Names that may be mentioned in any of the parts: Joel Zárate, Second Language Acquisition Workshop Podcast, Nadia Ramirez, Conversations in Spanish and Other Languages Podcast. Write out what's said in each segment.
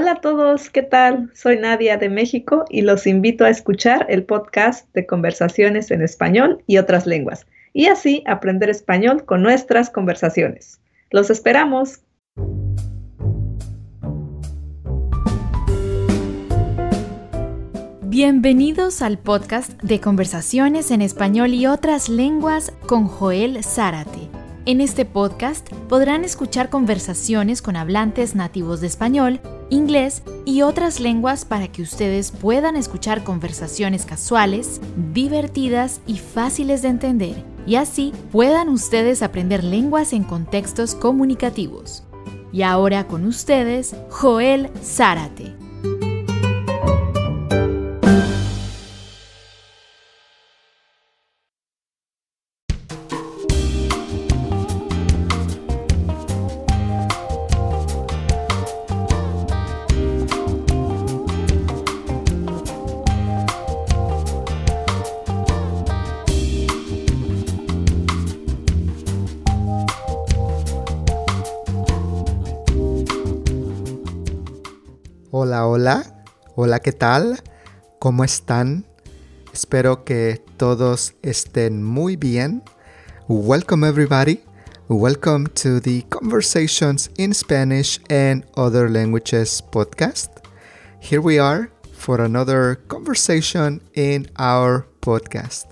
Hola a todos, ¿qué tal? Soy Nadia de México y los invito a escuchar el podcast de Conversaciones en Español y Otras Lenguas y así aprender español con nuestras conversaciones. ¡Los esperamos! Bienvenidos al podcast de Conversaciones en Español y Otras Lenguas con Joel Zárate. En este podcast podrán escuchar conversaciones con hablantes nativos de español, inglés y otras lenguas para que ustedes puedan escuchar conversaciones casuales, divertidas y fáciles de entender, y así puedan ustedes aprender lenguas en contextos comunicativos. Y ahora con ustedes, Joel Zárate. Hola, ¿qué tal? ¿Cómo están? Espero que todos estén muy bien. Welcome everybody. Welcome to the Conversations in Spanish and Other Languages podcast. Here we are for another conversation in our podcast.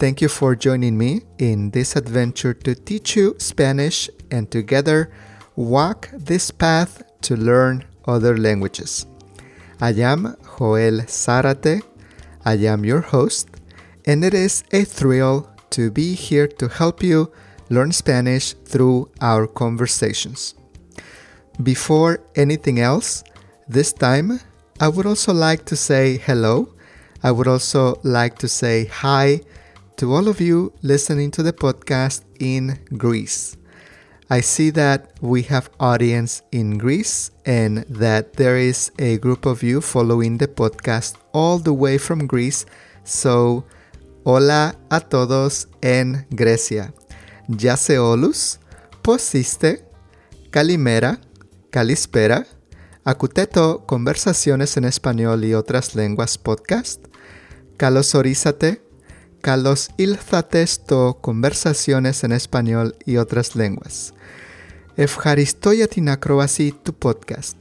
Thank you for joining me in this adventure to teach you Spanish and together walk this path to learn other languages. I am Joel Zárate. I am your host, and it is a thrill to be here to help you learn Spanish through our conversations. Before anything else, this time I would also like to say hello. I would also like to say hi to all of you listening to the podcast in Greece. I see that we have audience in Greece and that there is a group of you following the podcast all the way from Greece. So, hola a todos en Grecia. Ya se olus, posiste, calimera, calispera, acuteto Conversaciones en Español y Otras Lenguas podcast, calosorízate, Carlos Ilzatesto Conversaciones en Español y Otras Lenguas. Efjaristoya Tinacroasi tu podcast.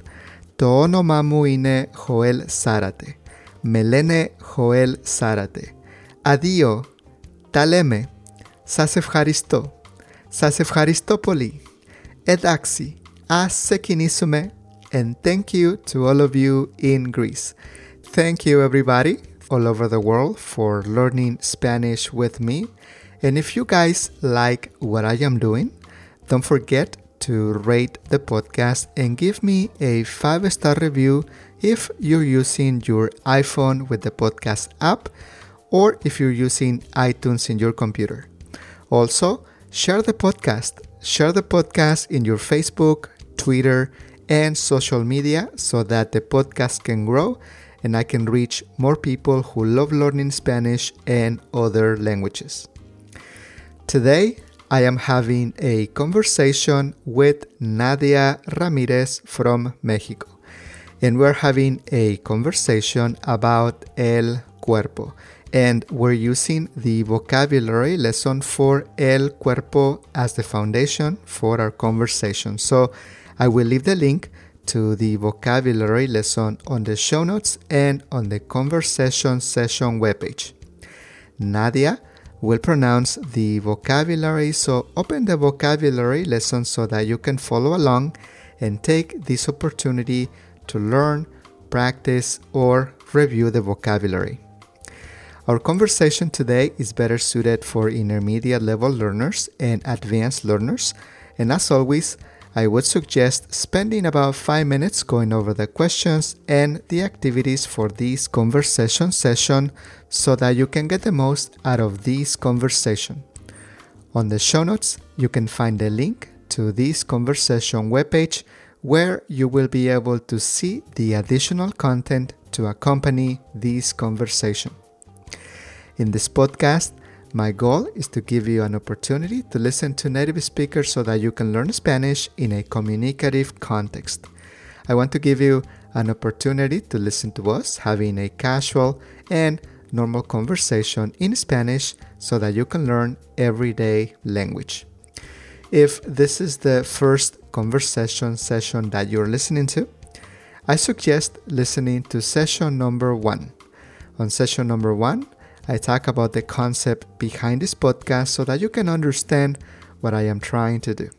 Toono mamuine Joel Zárate. Melene Joel Zárate. Adio. Taleme. Sasefjaristo. Sasefjaristopoli. Edaxi. Asekinisume. And thank you to all of you in Greece. Thank you everybody all over the world for learning Spanish with me. And if you guys like what I am doing, don't forget to rate the podcast and give me a 5-star review if you're using your iPhone with the podcast app or if you're using iTunes in your computer. Also, share the podcast. Share the podcast in your Facebook, Twitter, and social media so that the podcast can grow and I can reach more people who love learning Spanish and other languages. Today, I am having a conversation with Nadia Ramirez from Mexico. And we're having a conversation about el cuerpo. And we're using the vocabulary lesson for el cuerpo as the foundation for our conversation. So I will leave the link to the vocabulary lesson on the show notes and on the conversation session webpage. Nadia will pronounce the vocabulary, so open the vocabulary lesson so that you can follow along and take this opportunity to learn, practice, or review the vocabulary. Our conversation today is better suited for intermediate level learners and advanced learners, and as always, I would suggest spending about 5 minutes going over the questions and the activities for this conversation session so that you can get the most out of this conversation. On the show notes, you can find a link to this conversation webpage where you will be able to see the additional content to accompany this conversation. In this podcast, my goal is to give you an opportunity to listen to native speakers so that you can learn Spanish in a communicative context. I want to give you an opportunity to listen to us having a casual and normal conversation in Spanish so that you can learn everyday language. If this is the first conversation session that you're listening to, I suggest listening to session number 1. On session number 1, I talk about the concept behind this podcast so that you can understand what I am trying to do.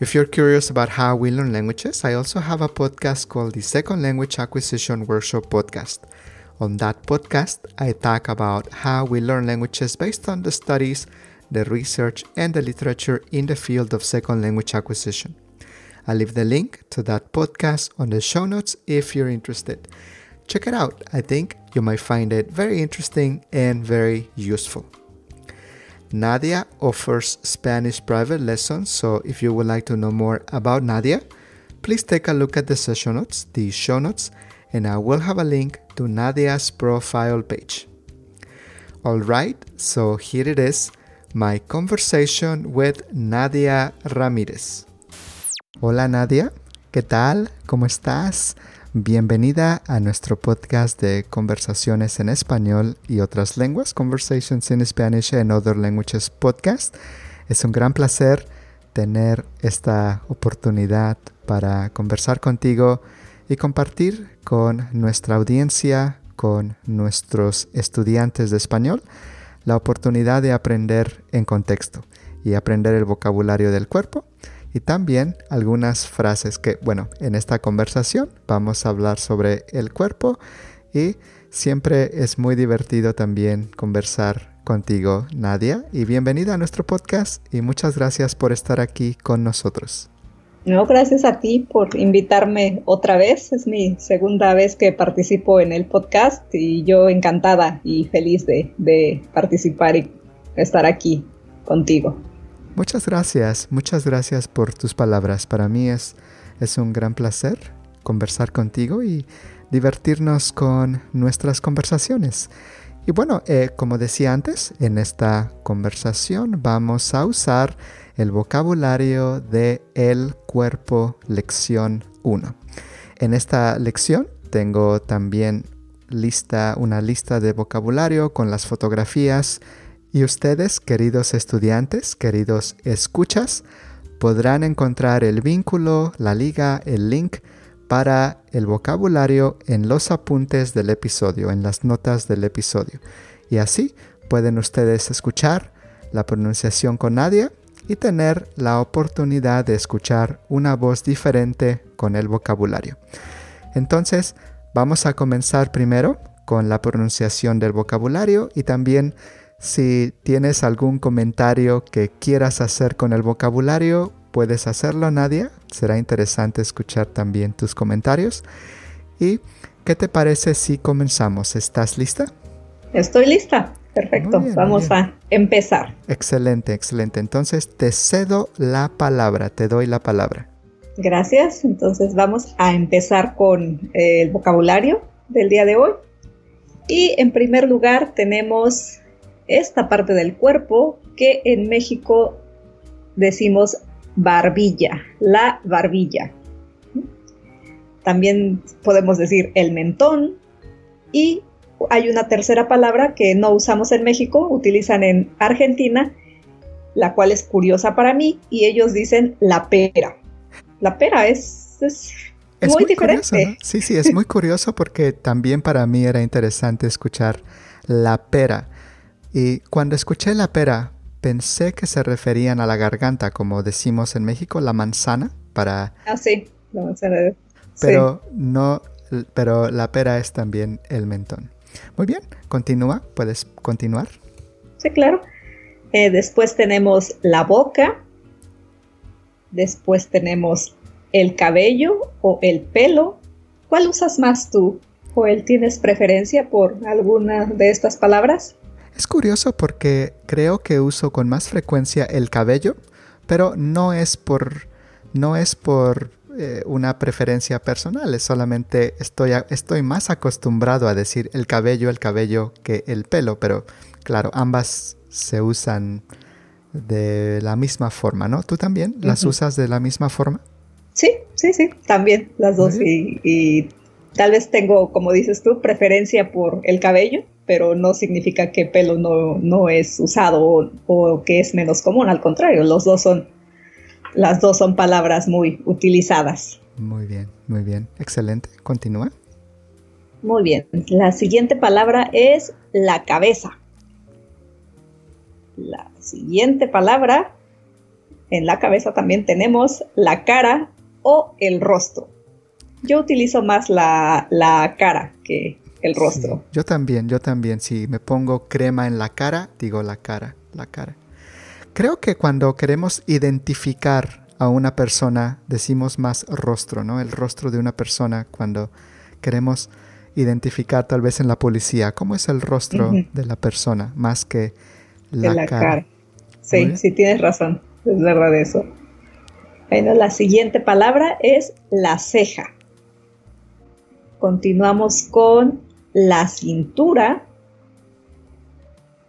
If you're curious about how we learn languages, I also have a podcast called the Second Language Acquisition Workshop Podcast. On that podcast, I talk about how we learn languages based on the studies, the research, and the literature in the field of second language acquisition. I'll leave the link to that podcast on the show notes if you're interested. Check it out. I think you might find it very interesting and very useful. Nadia offers Spanish private lessons, so if you would like to know more about Nadia, please take a look at the session notes, the show notes, and I will have a link to Nadia's profile page. All right, so here it is, my conversation with Nadia Ramirez. Hola Nadia, ¿qué tal? ¿Cómo estás? Bienvenida a nuestro podcast de Conversaciones en Español y Otras Lenguas, Conversations in Spanish and Other Languages Podcast. Es un gran placer tener esta oportunidad para conversar contigo y compartir con nuestra audiencia, con nuestros estudiantes de español, la oportunidad de aprender en contexto y aprender el vocabulario del cuerpo. Y también algunas frases que, en esta conversación vamos a hablar sobre el cuerpo y siempre es muy divertido también conversar contigo, Nadia. Y bienvenida a nuestro podcast y muchas gracias por estar aquí con nosotros. No, gracias a ti por invitarme otra vez. Es mi segunda vez que participo en el podcast y yo encantada y feliz de participar y estar aquí contigo. Muchas gracias por tus palabras. Para mí es un gran placer conversar contigo y divertirnos con nuestras conversaciones. Y como decía antes, en esta conversación vamos a usar el vocabulario de el cuerpo, lección 1. En esta lección tengo también una lista de vocabulario con las fotografías. Y ustedes, queridos estudiantes, queridos escuchas, podrán encontrar el vínculo, la liga, el link para el vocabulario en los apuntes del episodio, en las notas del episodio. Y así pueden ustedes escuchar la pronunciación con Nadia y tener la oportunidad de escuchar una voz diferente con el vocabulario. Entonces, vamos a comenzar primero con la pronunciación del vocabulario y también si tienes algún comentario que quieras hacer con el vocabulario, puedes hacerlo, Nadia. Será interesante escuchar también tus comentarios. ¿Y qué te parece si comenzamos? ¿Estás lista? Estoy lista. Perfecto. Vamos a empezar. Excelente. Entonces, te cedo la palabra. Te doy la palabra. Gracias. Entonces, vamos a empezar con el vocabulario del día de hoy. Y en primer lugar, tenemos esta parte del cuerpo que en México decimos barbilla, la barbilla. También podemos decir el mentón. Y hay una tercera palabra que no usamos en México, utilizan en Argentina, la cual es curiosa para mí, y ellos dicen la pera. La pera es muy diferente. Curioso, ¿no? Sí, es muy curioso porque también para mí era interesante escuchar la pera. Y cuando escuché la pera, pensé que se referían a la garganta, como decimos en México, la manzana para... Ah, sí, la manzana. Pero sí. Pero la pera es también el mentón. Muy bien, continúa, ¿puedes continuar? Sí, claro. Después tenemos la boca. Después tenemos el cabello o el pelo. ¿Cuál usas más tú, Joel? ¿Tienes preferencia por alguna de estas palabras? Es curioso porque creo que uso con más frecuencia el cabello, pero no es por una preferencia personal, es solamente estoy más acostumbrado a decir el cabello que el pelo, pero claro, ambas se usan de la misma forma, ¿no? ¿Tú también las usas de la misma forma? Sí, también las dos. Y tal vez tengo, como dices tú, preferencia por el cabello, pero no significa que pelo no es usado o que es menos común. Al contrario, las dos son palabras muy utilizadas. Muy bien. Excelente. Continúa. Muy bien. La siguiente palabra es la cabeza. La siguiente palabra, en la cabeza también tenemos la cara o el rostro. Yo utilizo más la cara que el rostro. Sí, yo también. Si me pongo crema en la cara, digo la cara. Creo que cuando queremos identificar a una persona, decimos más rostro, ¿no? El rostro de una persona cuando queremos identificar tal vez en la policía. ¿Cómo es el rostro de la persona? Más que la cara. Sí, tienes razón. Es verdad eso. Bueno, la siguiente palabra es la ceja. Continuamos con la cintura.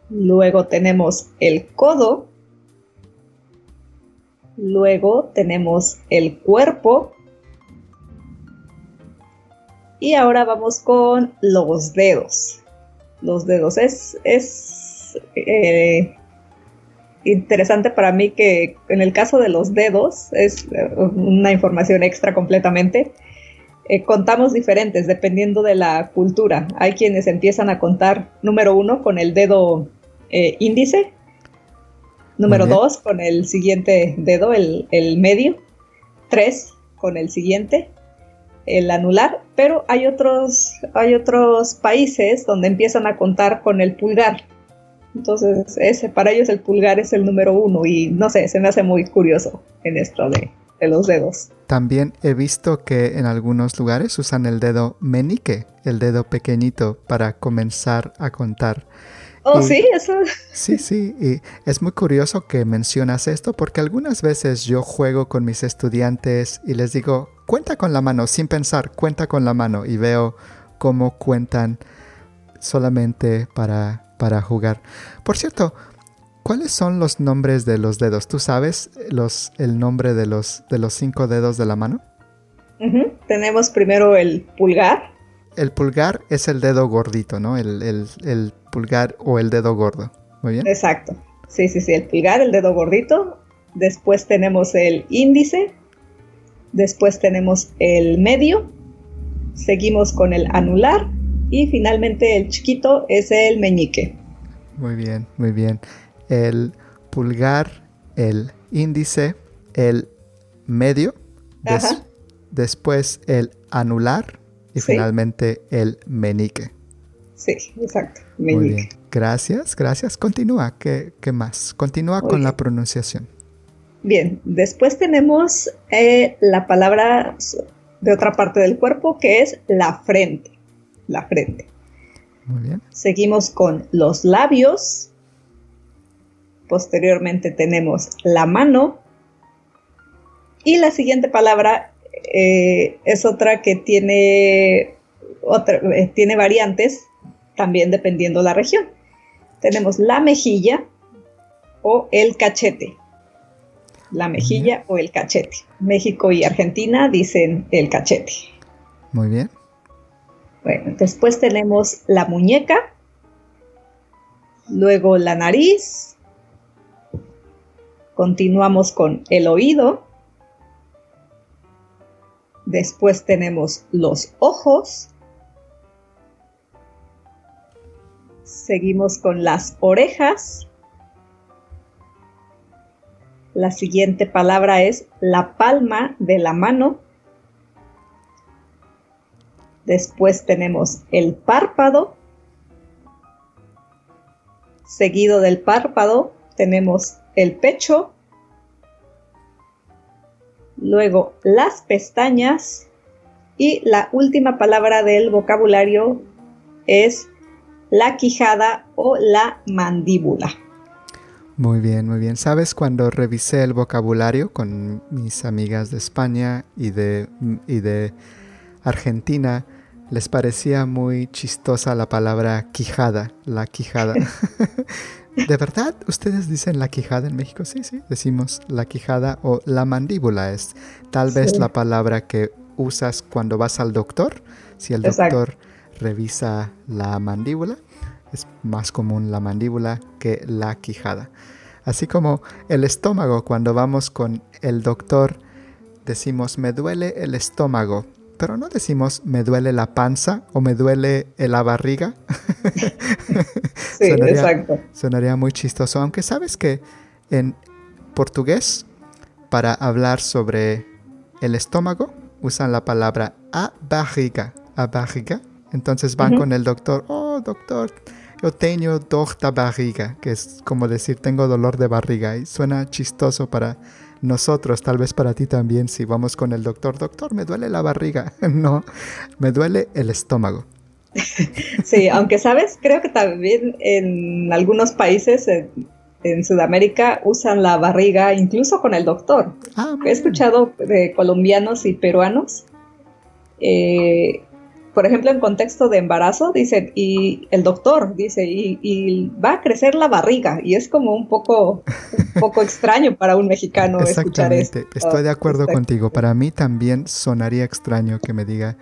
Luego tenemos el codo. Luego tenemos el cuerpo. Y ahora vamos con los dedos. Los dedos. Es interesante para mí que en el caso de los dedos es una información extra completamente. Contamos diferentes dependiendo de la cultura. Hay quienes empiezan a contar número 1 con el dedo índice, número 2 con el siguiente dedo, el medio, 3 con el siguiente, el anular, pero hay otros países donde empiezan a contar con el pulgar. Entonces, para ellos el pulgar es el número 1 y no sé, se me hace muy curioso en esto de los dedos. También he visto que en algunos lugares usan el dedo meñique, el dedo pequeñito, para comenzar a contar. Oh, y, sí, eso. Sí, y es muy curioso que mencionas esto porque algunas veces yo juego con mis estudiantes y les digo, cuenta con la mano, sin pensar, cuenta con la mano, y veo cómo cuentan solamente para jugar. Por cierto, ¿cuáles son los nombres de los dedos? ¿Tú sabes el nombre de los 5 dedos de la mano? Tenemos primero el pulgar. El pulgar es el dedo gordito, ¿no? El pulgar o el dedo gordo. Muy bien. Exacto. Sí. El pulgar, el dedo gordito. Después tenemos el índice. Después tenemos el medio. Seguimos con el anular. Y finalmente el chiquito es el meñique. Muy bien. El pulgar, el índice, el medio, después el anular y finalmente el meñique. Sí, exacto, meñique. Muy bien. Gracias. Continúa, ¿qué más? Continúa con la pronunciación. Bien, después tenemos la palabra de otra parte del cuerpo que es la frente. Muy bien. Seguimos con los labios. Posteriormente tenemos la mano. Y la siguiente palabra es otra que tiene variantes también dependiendo la región. Tenemos la mejilla o el cachete. La mejilla o el cachete. México y Argentina dicen el cachete. Muy bien. Bueno, después tenemos la muñeca, luego la nariz, continuamos con el oído, después tenemos los ojos, seguimos con las orejas, la siguiente palabra es la palma de la mano. Después tenemos el párpado. Seguido del párpado tenemos el pecho. Luego las pestañas. Y la última palabra del vocabulario es la quijada o la mandíbula. Muy bien. ¿Sabes? Cuando revisé el vocabulario con mis amigas de España y de Argentina, les parecía muy chistosa la palabra quijada, la quijada. ¿De verdad ustedes dicen la quijada en México? Sí, sí, decimos la quijada o la mandíbula. Es tal vez la palabra que usas cuando vas al doctor. Si el doctor revisa la mandíbula, es más común la mandíbula que la quijada. Así como el estómago, cuando vamos con el doctor, decimos me duele el estómago, pero no decimos me duele la panza o me duele la barriga. Sí, sonaría muy chistoso, aunque sabes que en portugués, para hablar sobre el estómago, usan la palabra a barriga. Entonces van con el doctor, oh doctor, yo tengo dor de barriga, que es como decir tengo dolor de barriga, y suena chistoso para nosotros, tal vez para ti también, si vamos con el doctor, me duele la barriga, no, me duele el estómago. Sí, aunque sabes, creo que también en algunos países en Sudamérica usan la barriga incluso con el doctor. He escuchado de colombianos y peruanos, por ejemplo, en contexto de embarazo, dicen, y el doctor dice, y va a crecer la barriga, y es como un poco extraño para un mexicano escuchar esto. Exactamente, estoy de acuerdo contigo. Para mí también sonaría extraño que me diga,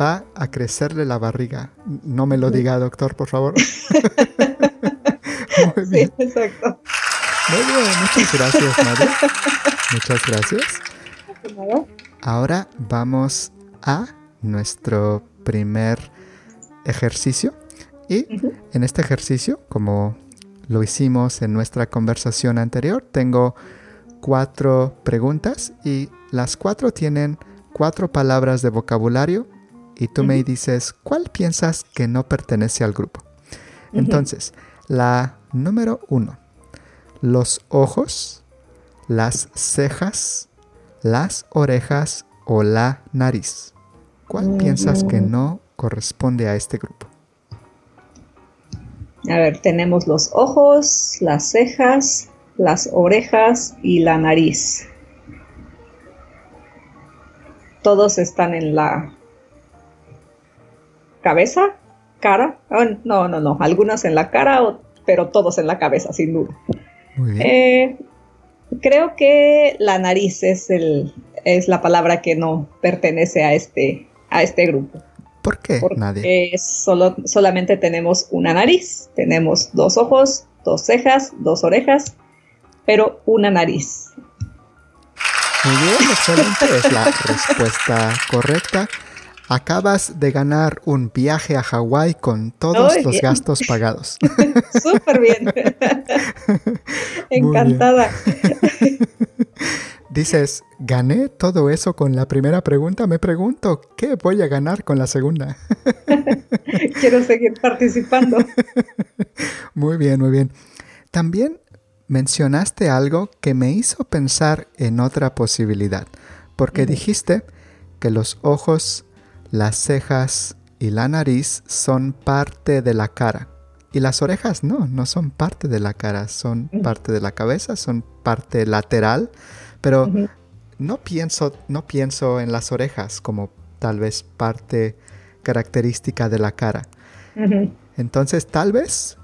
va a crecerle la barriga. No me lo diga, doctor, por favor. Muy bien. Sí, exacto. Muy bien, muchas gracias, Nadia. Muchas gracias. Ahora vamos a nuestro primer ejercicio, y en este ejercicio, como lo hicimos en nuestra conversación anterior, tengo 4 preguntas, y las 4 tienen 4 palabras de vocabulario, y tú me dices cuál piensas que no pertenece al grupo. Entonces, la número 1, los ojos, las cejas, las orejas o la nariz. ¿Cuál piensas que no corresponde a este grupo? A ver, tenemos los ojos, las cejas, las orejas y la nariz. Todos están en la cabeza, cara. Oh, no. Algunos en la cara, pero todos en la cabeza, sin duda. Muy bien. Creo que la nariz es la palabra que no pertenece a este grupo. ¿Por qué? Porque nadie. Solamente tenemos una nariz, tenemos 2 ojos, 2 cejas, 2 orejas, pero una nariz. Muy bien, excelente, es la respuesta correcta. Acabas de ganar un viaje a Hawái con todos los gastos pagados. Súper bien. Encantada. Bien. Dices, gané todo eso con la primera pregunta. Me pregunto, ¿qué voy a ganar con la segunda? Quiero seguir participando. Muy bien, muy bien. También mencionaste algo que me hizo pensar en otra posibilidad, porque dijiste que los ojos, las cejas y la nariz son parte de la cara. Y las orejas no son parte de la cara, son parte de la cabeza, son parte lateral. Pero no pienso en las orejas como tal vez parte característica de la cara. Entonces tal vez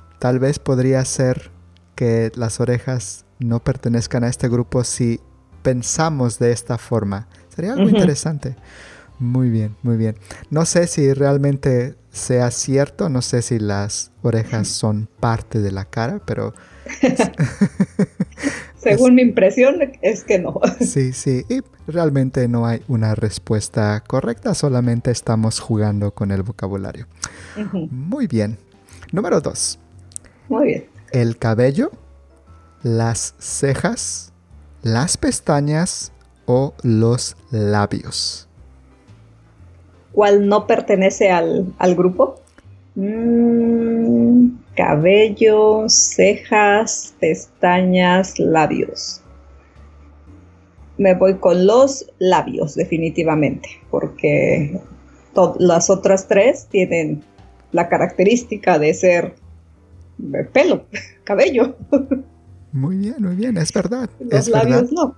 podría ser que las orejas no pertenezcan a este grupo si pensamos de esta forma. Sería algo interesante. Muy bien, muy bien. No sé si realmente sea cierto, no sé si las orejas son parte de la cara, pero... Según mi impresión es que no. Sí, y realmente no hay una respuesta correcta, solamente estamos jugando con el vocabulario. Muy bien. Número 2. Muy bien. El cabello, las cejas, las pestañas o los labios. ¿Cuál no pertenece al grupo? Cabello, cejas, pestañas, labios. Me voy con los labios, definitivamente, porque las otras 3 tienen la característica de ser pelo, cabello. Muy bien, es verdad. Los labios no.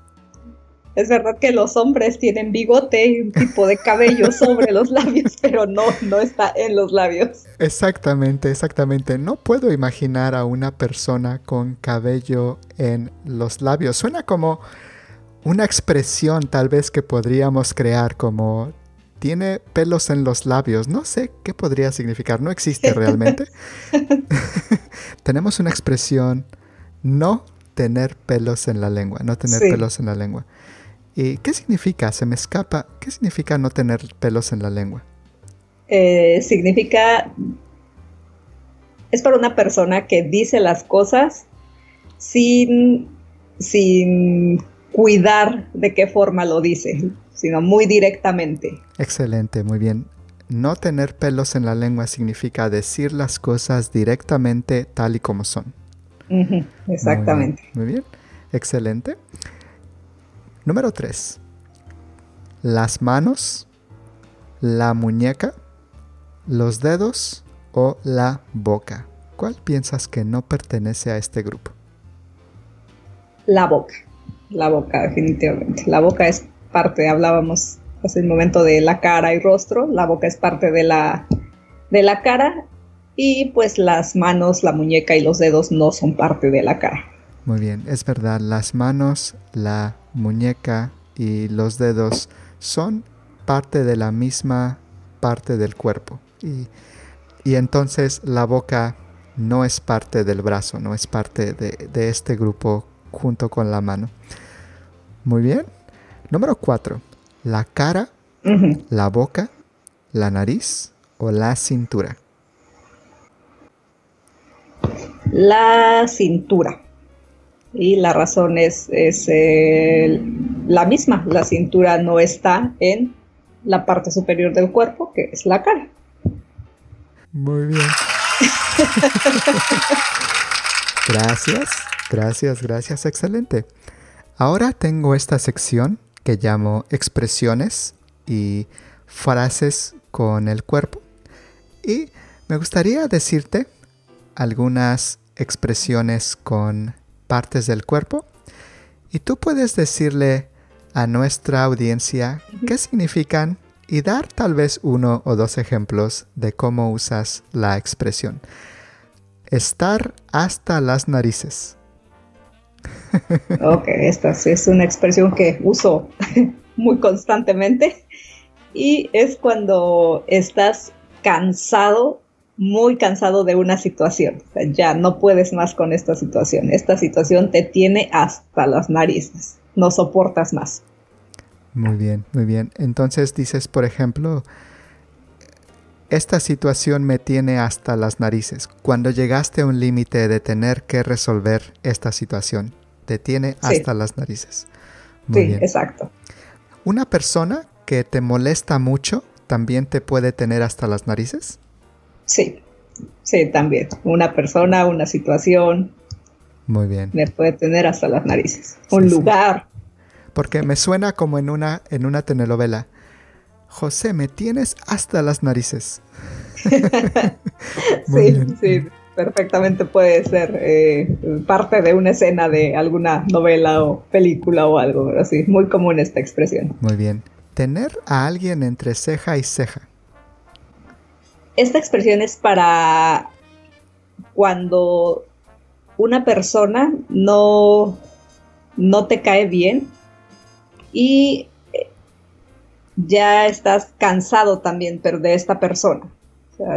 Es verdad que los hombres tienen bigote y un tipo de cabello sobre los labios, pero no está en los labios. Exactamente. No puedo imaginar a una persona con cabello en los labios. Suena como una expresión tal vez que podríamos crear como tiene pelos en los labios. No sé qué podría significar. No existe realmente. Tenemos una expresión no tener pelos en la lengua. No tener pelos en la lengua. ¿Y qué significa? Se me escapa. ¿Qué significa no tener pelos en la lengua? Significa... Es para una persona que dice las cosas sin cuidar de qué forma lo dice, sino muy directamente. Excelente, muy bien. No tener pelos en la lengua significa decir las cosas directamente tal y como son. Uh-huh, exactamente. Muy bien. Excelente. Número 3. Las manos, la muñeca, los dedos o la boca. ¿Cuál piensas que no pertenece a este grupo? La boca, definitivamente. La boca es parte, hablábamos hace un momento de la cara y rostro. La boca es parte de la cara y pues las manos, la muñeca y los dedos no son parte de la cara. Muy bien, es verdad. Las manos, la muñeca y los dedos son parte de la misma parte del cuerpo. Y entonces la boca no es parte del brazo, no es parte de este grupo junto con la mano. Muy bien. Número 4. La cara, la boca, la nariz o la cintura. La cintura. Y la razón es la misma. La cintura no está en la parte superior del cuerpo, que es la cara. Muy bien. Gracias. Excelente. Ahora tengo esta sección que llamo expresiones y frases con el cuerpo. Y me gustaría decirte algunas expresiones con partes del cuerpo. Y tú puedes decirle a nuestra audiencia qué significan y dar tal vez 1 o 2 ejemplos de cómo usas la expresión. Estar hasta las narices. Ok, esta sí es una expresión que uso muy constantemente y es cuando estás cansado, muy cansado de una situación. O sea, ya no puedes más con esta situación. Esta situación te tiene hasta las narices. No soportas más. Muy bien. Entonces dices, por ejemplo, esta situación me tiene hasta las narices. Cuando llegaste a un límite de tener que resolver esta situación, te tiene hasta las narices. Muy bien. Exacto. ¿Una persona que te molesta mucho también te puede tener hasta las narices? Sí, también. Una persona, una situación. Muy bien. Me puede tener hasta las narices. Un lugar. Porque me suena como en una telenovela. José, me tienes hasta las narices. Sí, perfectamente puede ser parte de una escena de alguna novela o película o algo, pero sí, muy común esta expresión. Muy bien. Tener a alguien entre ceja y ceja. Esta expresión es para cuando una persona no te cae bien y ya estás cansado también, pero de esta persona. O sea,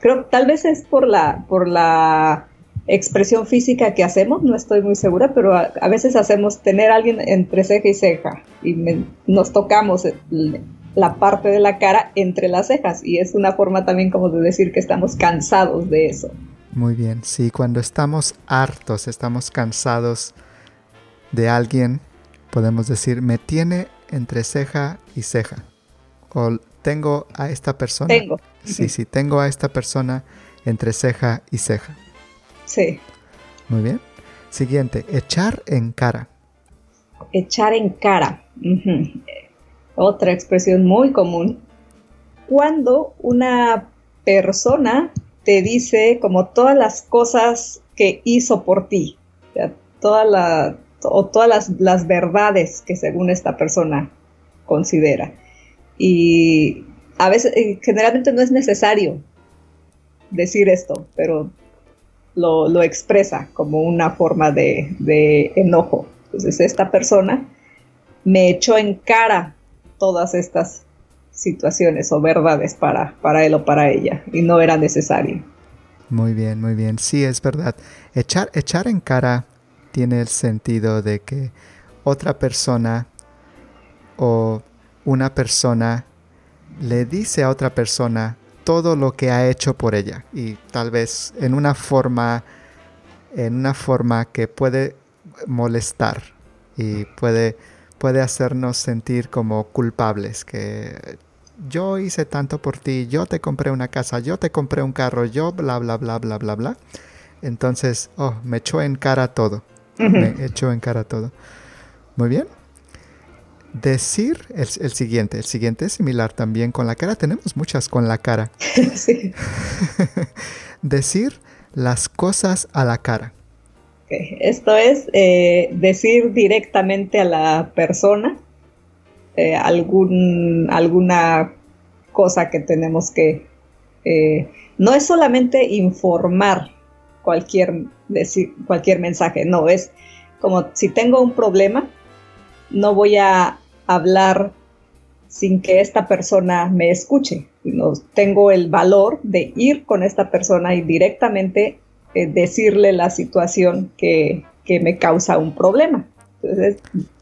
creo que tal vez es por la expresión física que hacemos, no estoy muy segura, pero a veces hacemos tener a alguien entre ceja y ceja y nos tocamos la parte de la cara entre las cejas y es una forma también como de decir que estamos cansados de eso. Muy bien, sí, cuando estamos hartos, estamos cansados de alguien, podemos decir, me tiene entre ceja y ceja. O tengo a esta persona. Sí, tengo a esta persona entre ceja y ceja. Sí. Muy bien. Siguiente, echar en cara. Echar en cara. Uh-huh. Otra expresión muy común. Cuando una persona te dice como todas las cosas que hizo por ti. O sea, o todas las verdades que según esta persona considera. Y a veces, generalmente no es necesario decir esto, pero lo expresa como una forma de enojo. Entonces, esta persona me echó en cara todas estas situaciones o verdades para él o para ella, y no era necesario. Muy bien, muy bien. Sí, es verdad. Echar en cara tiene el sentido de que otra persona o una persona le dice a otra persona todo lo que ha hecho por ella, y tal vez en una forma que puede molestar y puede hacernos sentir como culpables, que yo hice tanto por ti, yo te compré una casa, yo te compré un carro, yo bla bla bla bla bla bla. Entonces, me echó en cara todo. Uh-huh. Me echó en cara todo. Muy bien. Decir el siguiente. El siguiente es similar también con la cara. Tenemos muchas con la cara. Sí. Decir las cosas a la cara. Okay. Esto es decir directamente a la persona alguna cosa que tenemos que... no es solamente informar cualquier mensaje. No, es como si tengo un problema, no voy a hablar sin que esta persona me escuche. No, tengo el valor de ir con esta persona y directamente decirle la situación que me causa un problema. Entonces,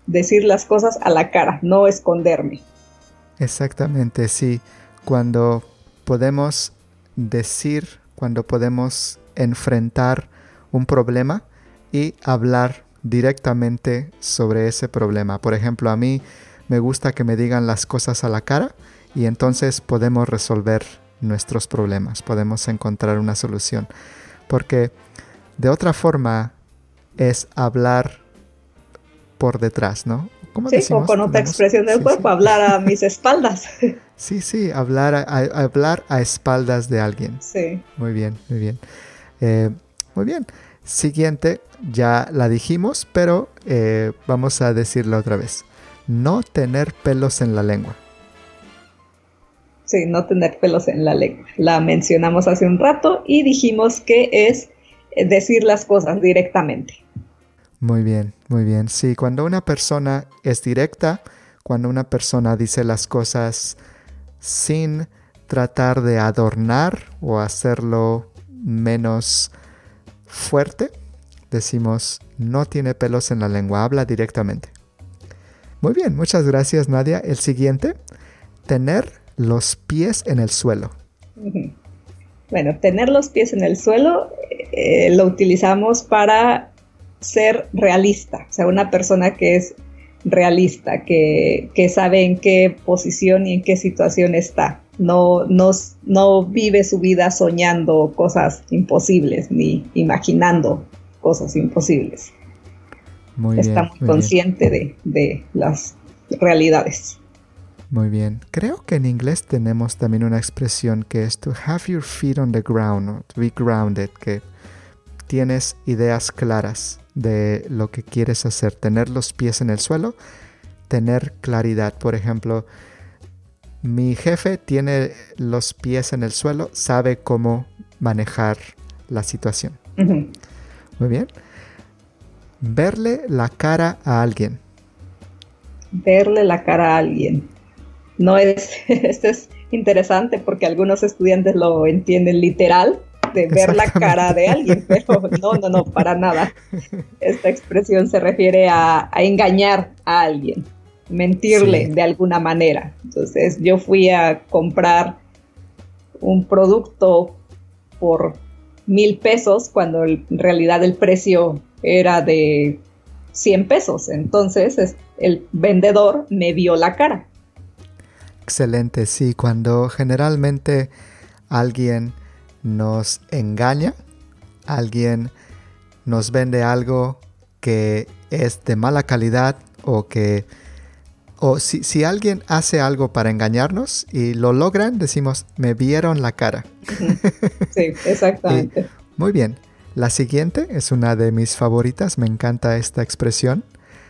decir las cosas a la cara, no esconderme. Exactamente, sí. Cuando podemos enfrentar un problema y hablar directamente sobre ese problema. Por ejemplo, a mí me gusta que me digan las cosas a la cara, y entonces podemos resolver nuestros problemas, podemos encontrar una solución. Porque de otra forma es hablar por detrás, ¿no? ¿Cómo decimos? O con otra expresión del cuerpo, sí. Hablar a mis espaldas. Sí, hablar a espaldas de alguien. Sí. Muy bien, muy bien. Muy bien. Siguiente, ya la dijimos, pero vamos a decirlo otra vez. No tener pelos en la lengua. Sí, no tener pelos en la lengua. La mencionamos hace un rato y dijimos que es decir las cosas directamente. Muy bien, muy bien. Sí, cuando una persona es directa, cuando una persona dice las cosas sin tratar de adornar o hacerlo menos fuerte, decimos no tiene pelos en la lengua, habla directamente. Muy bien, muchas gracias, Nadia. El siguiente, tener los pies en el suelo. Bueno, tener los pies en el suelo lo utilizamos para ser realista. O sea, una persona que es realista, que sabe en qué posición y en qué situación está. No vive su vida soñando cosas imposibles ni imaginando cosas imposibles. Muy bien. Está muy consciente de las realidades. Muy bien. Creo que en inglés tenemos también una expresión que es to have your feet on the ground, or to be grounded, que tienes ideas claras de lo que quieres hacer, tener los pies en el suelo, tener claridad. Por ejemplo, mi jefe tiene los pies en el suelo, sabe cómo manejar la situación. Uh-huh. Muy bien. Verle la cara a alguien. Verle la cara a alguien. No es, esto es interesante porque algunos estudiantes lo entienden literal, de ver la cara de alguien, pero no, para nada. Esta expresión se refiere a engañar a alguien. Mentirle, sí, de alguna manera. Entonces, yo fui a comprar un producto por 1,000 pesos cuando en realidad el precio era de 100 pesos. Entonces, el vendedor me vio la cara. Excelente, sí. Cuando generalmente alguien nos engaña, alguien nos vende algo que es de mala calidad o si alguien hace algo para engañarnos y lo logran, decimos, me vieron la cara. Sí, exactamente. Muy bien. La siguiente es una de mis favoritas, me encanta esta expresión,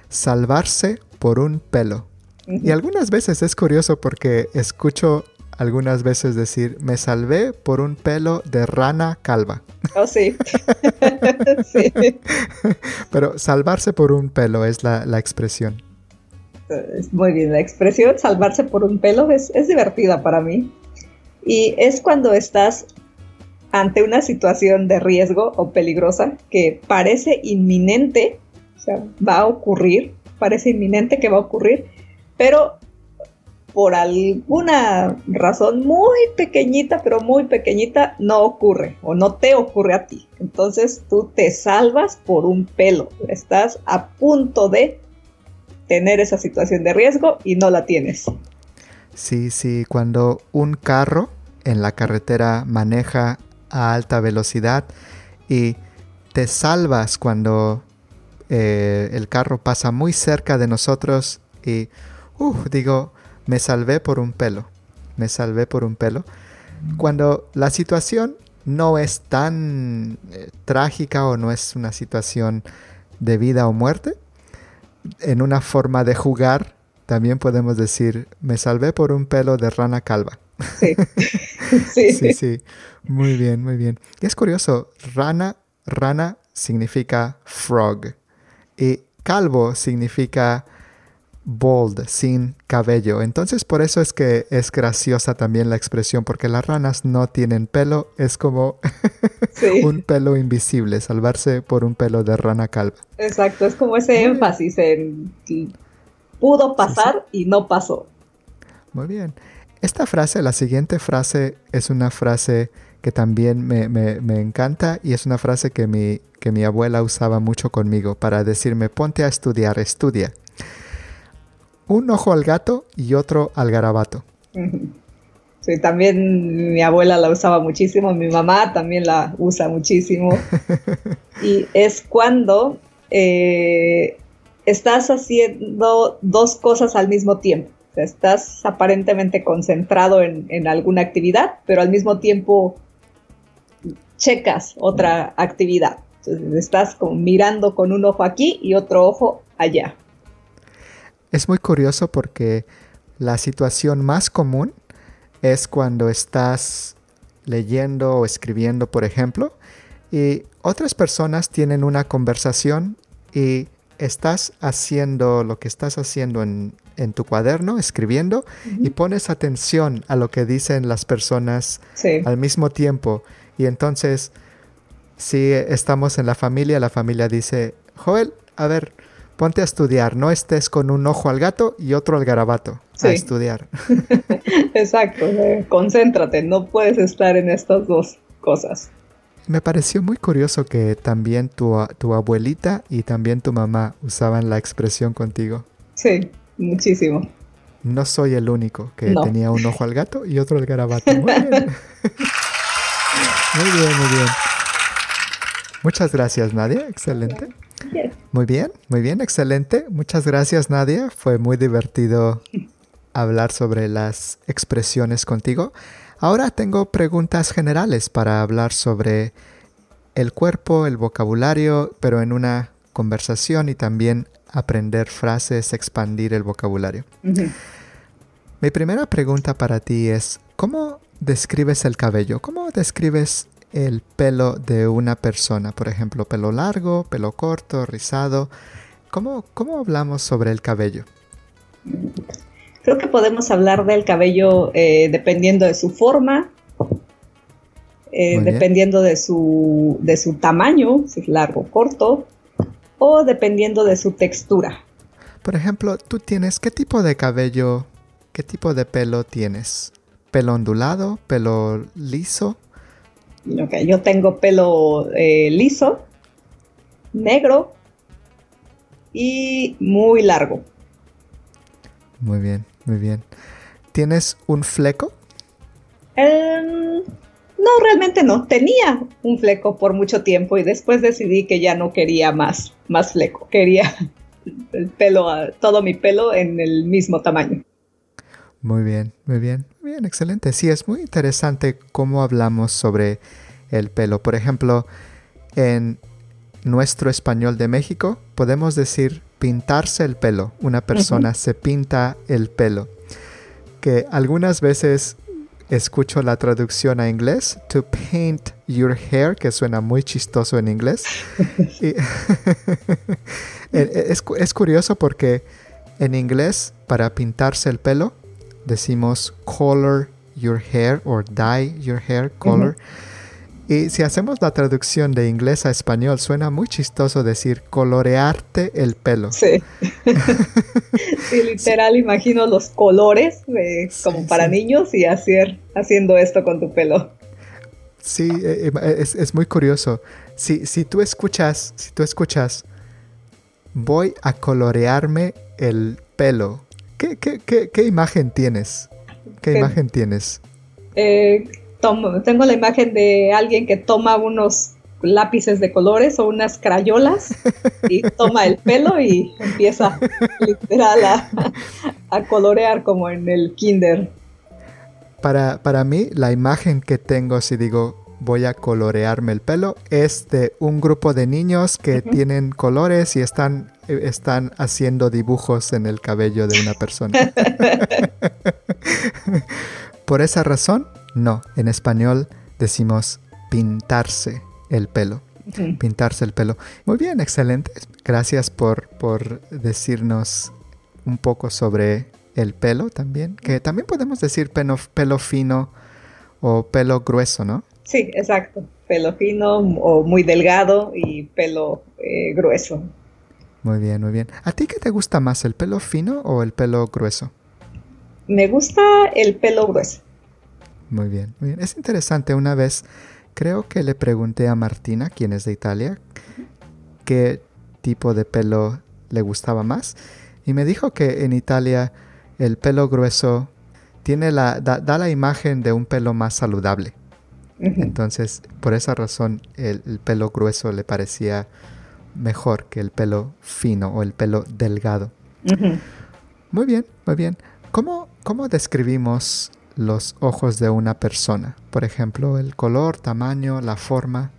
salvarse por un pelo. Y algunas veces es curioso porque escucho algunas veces decir, me salvé por un pelo de rana calva. Oh, sí. Sí. Pero salvarse por un pelo es la expresión. Muy bien, la expresión salvarse por un pelo es divertida para mí. Y es cuando estás ante una situación de riesgo o peligrosa que parece inminente, o sea, va a ocurrir, parece inminente que va a ocurrir, pero por alguna razón muy pequeñita, no ocurre o no te ocurre a ti. Entonces tú te salvas por un pelo, estás a punto de tener esa situación de riesgo y no la tienes. Sí, cuando un carro en la carretera maneja a alta velocidad y te salvas cuando el carro pasa muy cerca de nosotros y digo, me salvé por un pelo. Cuando la situación no es tan trágica o no es una situación de vida o muerte, en una forma de jugar también podemos decir, me salvé por un pelo de rana calva. Sí. Sí. Muy bien. Y es curioso, rana significa frog y calvo significa bald, sin cabello. Entonces por eso es que es graciosa también la expresión, porque las ranas no tienen pelo, es como sí. Un pelo invisible, salvarse por un pelo de rana calva. Exacto, es como ese énfasis en que pudo pasar sí. Y no pasó. Muy bien. Esta frase, la siguiente frase, es una frase que también me encanta y es una frase que mi abuela usaba mucho conmigo para decirme, ponte a estudiar, estudia. Un ojo al gato y otro al garabato. Sí, también mi abuela la usaba muchísimo, mi mamá también la usa muchísimo. Y es cuando estás haciendo dos cosas al mismo tiempo. Estás aparentemente concentrado en alguna actividad, pero al mismo tiempo checas otra actividad. Entonces estás como mirando con un ojo aquí y otro ojo allá. Es muy curioso porque la situación más común es cuando estás leyendo o escribiendo, por ejemplo, y otras personas tienen una conversación y estás haciendo lo que estás haciendo en tu cuaderno, escribiendo, y pones atención a lo que dicen las personas al mismo tiempo. Y entonces, si estamos en la familia dice, Joel, a ver, ponte a estudiar, no estés con un ojo al gato y otro al garabato, a estudiar. Exacto, concéntrate, no puedes estar en estas dos cosas. Me pareció muy curioso que también tu abuelita y también tu mamá usaban la expresión contigo. Sí, muchísimo. No soy el único que tenía un ojo al gato y otro al garabato. Muy bien. Muy bien. Muchas gracias, Nadia. Excelente. Muy bien, excelente. Muchas gracias, Nadia. Fue muy divertido hablar sobre las expresiones contigo. Ahora tengo preguntas generales para hablar sobre el cuerpo, el vocabulario, pero en una conversación y también aprender frases, expandir el vocabulario. Uh-huh. Mi primera pregunta para ti es, ¿cómo describes el cabello? ¿Cómo describes el pelo de una persona? Por ejemplo, pelo largo, pelo corto, rizado. ¿Cómo hablamos sobre el cabello? Creo que podemos hablar del cabello dependiendo de su forma, dependiendo de su tamaño, si es largo o corto, o dependiendo de su textura. Por ejemplo, tú tienes, ¿qué tipo de cabello, qué tipo de pelo tienes? ¿Pelo ondulado, pelo liso? Okay, yo tengo pelo liso, negro y muy largo. Muy bien. ¿Tienes un fleco? No, realmente no. Tenía un fleco por mucho tiempo y después decidí que ya no quería más fleco. Quería el pelo, todo mi pelo en el mismo tamaño. Muy bien, excelente. Sí, es muy interesante cómo hablamos sobre el pelo. Por ejemplo, En nuestro español de México podemos decir pintarse el pelo. Una persona se pinta el pelo. Que algunas veces escucho la traducción a inglés, to paint your hair, que suena muy chistoso en inglés. Y es curioso porque en inglés, para pintarse el pelo, decimos color your hair or dye your hair, color. Y si hacemos la traducción de inglés a español, suena muy chistoso decir colorearte el pelo. Sí, sí, literal, sí. Imagino los colores como sí, para sí. Niños y haciendo esto con tu pelo. Sí, es muy curioso. Si tú escuchas, voy a colorearme el pelo, ¿qué imagen tienes? ¿Qué imagen tienes? Tengo la imagen de alguien que toma unos lápices de colores o unas crayolas y toma el pelo y empieza literal a colorear como en el kinder. Para mí, la imagen que tengo si digo voy a colorearme el pelo es de un grupo de niños que tienen colores y están haciendo dibujos en el cabello de una persona. Por esa razón, no, en español decimos pintarse el pelo. Uh-huh. Pintarse el pelo. Muy bien, excelente. Gracias por decirnos un poco sobre el pelo también. Que también podemos decir pelo fino o pelo grueso, ¿no? Sí, exacto. Pelo fino o muy delgado y pelo grueso. Muy bien, muy bien. ¿A ti qué te gusta más, el pelo fino o el pelo grueso? Me gusta el pelo grueso. Muy bien, muy bien. Es interesante. Una vez creo que le pregunté a Martina, quien es de Italia, qué tipo de pelo le gustaba más. Y me dijo que en Italia el pelo grueso tiene da la imagen de un pelo más saludable. Uh-huh. Entonces, por esa razón, el pelo grueso le parecía mejor que el pelo fino o el pelo delgado. Uh-huh. Muy bien, muy bien. ¿Cómo describimos los ojos de una persona? Por ejemplo, el color, tamaño, la forma.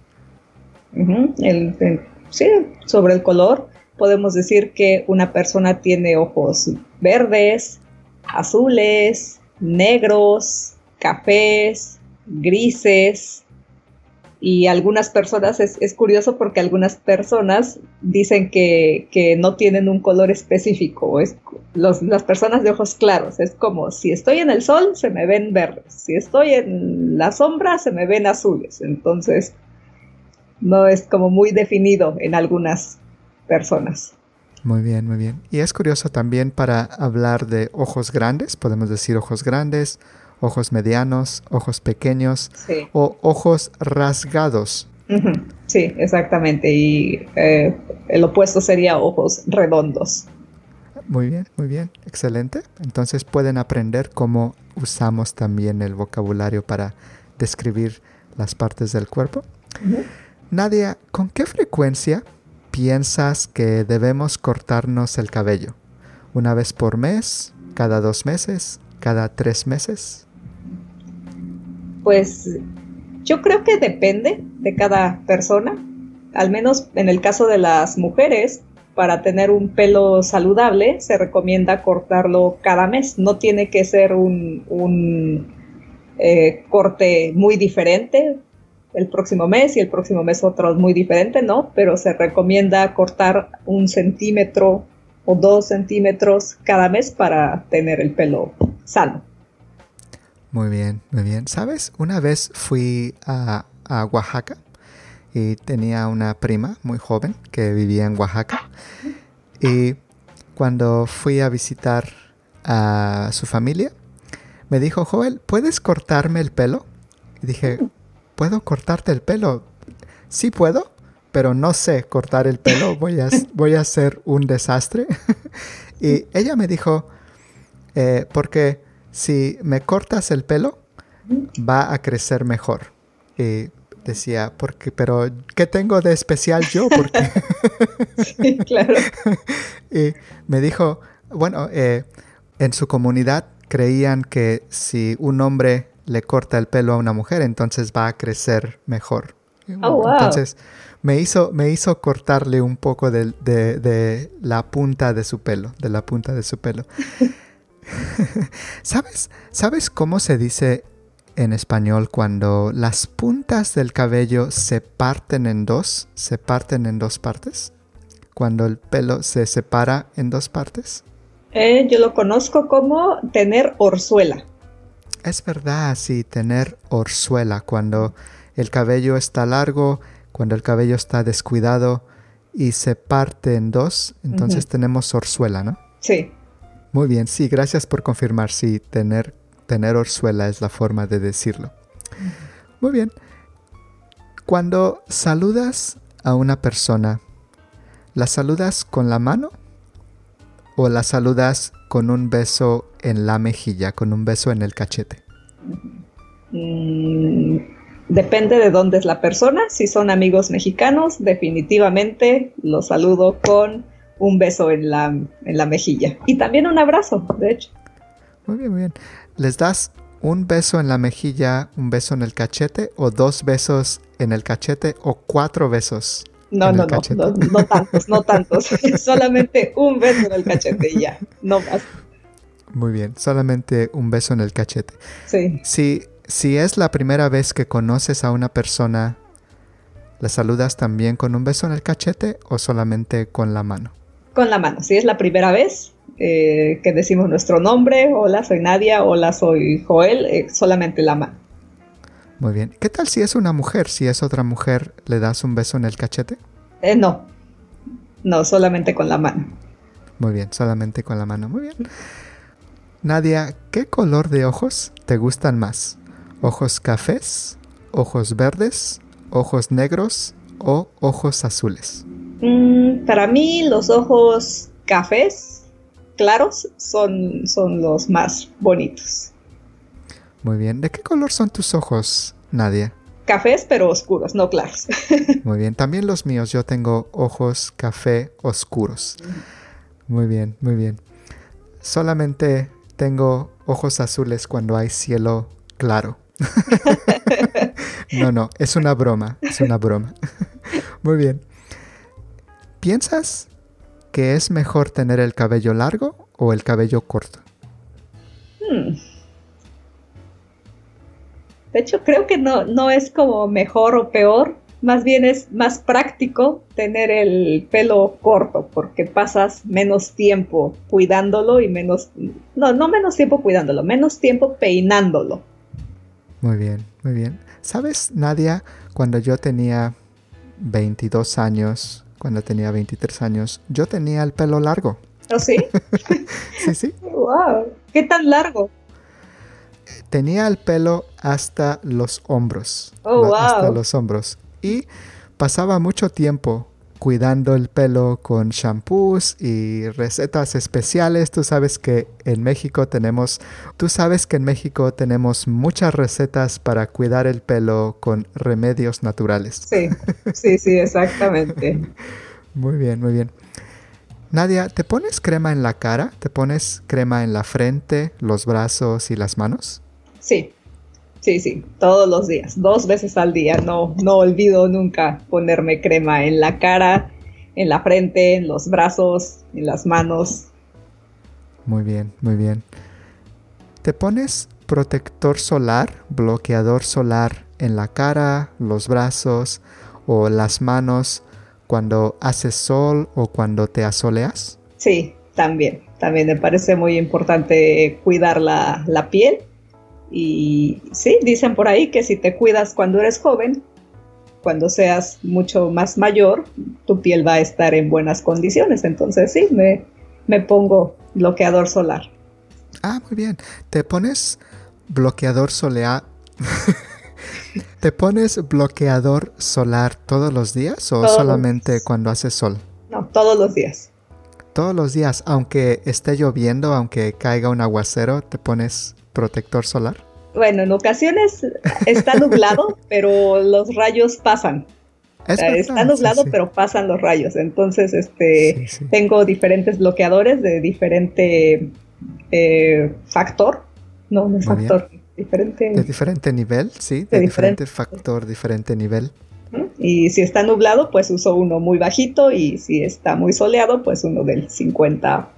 Uh-huh. Sí, sobre el color podemos decir que una persona tiene ojos verdes, azules, negros, cafés, grises. Y algunas personas, es curioso porque algunas personas dicen que no tienen un color específico. Las personas de ojos claros, es como si estoy en el sol se me ven verdes, si estoy en la sombra se me ven azules. Entonces no es como muy definido en algunas personas. Muy bien, muy bien. Y es curioso también para hablar de ojos grandes, podemos decir ojos grandes, ojos medianos, ojos pequeños, sí. O ojos rasgados. Uh-huh. Sí, exactamente. Y el opuesto sería ojos redondos. Muy bien, muy bien. Excelente. Entonces pueden aprender cómo usamos también el vocabulario para describir las partes del cuerpo. Uh-huh. Nadia, ¿con qué frecuencia piensas que debemos cortarnos el cabello? ¿Una vez por mes? ¿Cada 2 meses? ¿Cada 3 meses? Pues yo creo que depende de cada persona, al menos en el caso de las mujeres, para tener un pelo saludable se recomienda cortarlo cada mes. No tiene que ser un corte muy diferente el próximo mes y el próximo mes otro muy diferente, ¿no? Pero se recomienda cortar 1 centímetro o 2 centímetros cada mes para tener el pelo sano. Muy bien, muy bien. ¿Sabes? Una vez fui a Oaxaca y tenía una prima muy joven que vivía en Oaxaca. Y cuando fui a visitar a su familia, me dijo, Joel, ¿puedes cortarme el pelo? Y dije, ¿puedo cortarte el pelo? Sí puedo, pero no sé cortar el pelo. Voy a ser un desastre. Y ella me dijo, porque si me cortas el pelo, va a crecer mejor. Y decía, pero ¿qué tengo de especial yo? Porque sí, claro. Y me dijo, bueno, en su comunidad creían que si un hombre le corta el pelo a una mujer, entonces va a crecer mejor. Oh, wow. Entonces, me hizo cortarle un poco de la punta de su pelo, de la punta de su pelo. ¿Sabes cómo se dice en español cuando las puntas del cabello se parten en dos partes? Cuando el pelo se separa en dos partes. Yo lo conozco como tener orzuela. Es verdad, sí, tener orzuela. Cuando el cabello está largo, cuando el cabello está descuidado y se parte en dos, entonces tenemos orzuela, ¿no? Sí. Muy bien, sí, gracias por confirmar. Sí, tener orzuela es la forma de decirlo. Muy bien. Cuando saludas a una persona, ¿la saludas con la mano o la saludas con un beso en la mejilla, con un beso en el cachete? Depende de dónde es la persona. Si son amigos mexicanos, definitivamente los saludo con un beso en la mejilla. Y también un abrazo, de hecho. Muy bien, muy bien. ¿Les das un beso en la mejilla, un beso en el cachete, o dos besos en el cachete, o cuatro besos? No tantos. Solamente un beso en el cachete y ya, no más. Muy bien, solamente un beso en el cachete. Sí. Si es la primera vez que conoces a una persona, ¿la saludas también con un beso en el cachete o solamente con la mano? Con la mano. Si es la primera vez que decimos nuestro nombre, hola, soy Nadia, hola, soy Joel, solamente la mano. Muy bien. ¿Qué tal si es una mujer? Si es otra mujer, ¿le das un beso en el cachete? No. No, solamente con la mano. Muy bien, solamente con la mano. Muy bien. Nadia, ¿qué color de ojos te gustan más? ¿Ojos cafés, ojos verdes, ojos negros o ojos azules? Para mí los ojos cafés claros son los más bonitos. Muy bien. ¿De qué color son tus ojos, Nadia? Cafés, pero oscuros, no claros. Muy bien. También los míos. Yo tengo ojos café oscuros. Muy bien, muy bien. Solamente tengo ojos azules cuando hay cielo claro. No, es una broma. Muy bien. ¿Piensas que es mejor tener el cabello largo o el cabello corto? De hecho, creo que no es como mejor o peor. Más bien es más práctico tener el pelo corto porque pasas menos tiempo cuidándolo y menos tiempo peinándolo. Muy bien, muy bien. ¿Sabes, Nadia? Cuando yo tenía 22 años, cuando tenía 23 años, yo tenía el pelo largo. ¿Oh, sí? Sí. ¡Wow! ¿Qué tan largo? Tenía el pelo hasta los hombros. Oh, wow. Hasta los hombros. Y pasaba mucho tiempo cuidando el pelo con shampoos y recetas especiales. Tú sabes que en México tenemos muchas recetas para cuidar el pelo con remedios naturales. Sí, exactamente. Muy bien, muy bien. Nadia, ¿te pones crema en la cara? ¿Te pones crema en la frente, los brazos y las manos? Sí, todos los días, 2 veces al día. No olvido nunca ponerme crema en la cara, en la frente, en los brazos, en las manos. Muy bien, muy bien. ¿Te pones protector solar, bloqueador solar en la cara, los brazos o las manos cuando hace sol o cuando te asoleas? Sí, también me parece muy importante cuidar la piel. Y sí, dicen por ahí que si te cuidas cuando eres joven, cuando seas mucho más mayor, tu piel va a estar en buenas condiciones. Entonces sí, me pongo bloqueador solar. Ah, muy bien. ¿Te pones bloqueador solar? ¿Te pones bloqueador solar todos los días o solamente cuando hace sol? No, todos los días. Todos los días, aunque esté lloviendo, aunque caiga un aguacero, ¿te pones protector solar? Bueno, en ocasiones está nublado, pero los rayos pasan. Está nublado, sí. Pero pasan los rayos. Entonces, tengo diferentes bloqueadores de diferente factor. No es factor. Diferente nivel, sí, de diferente factor, diferente nivel. Y si está nublado, pues uso uno muy bajito, y si está muy soleado, pues uno del 50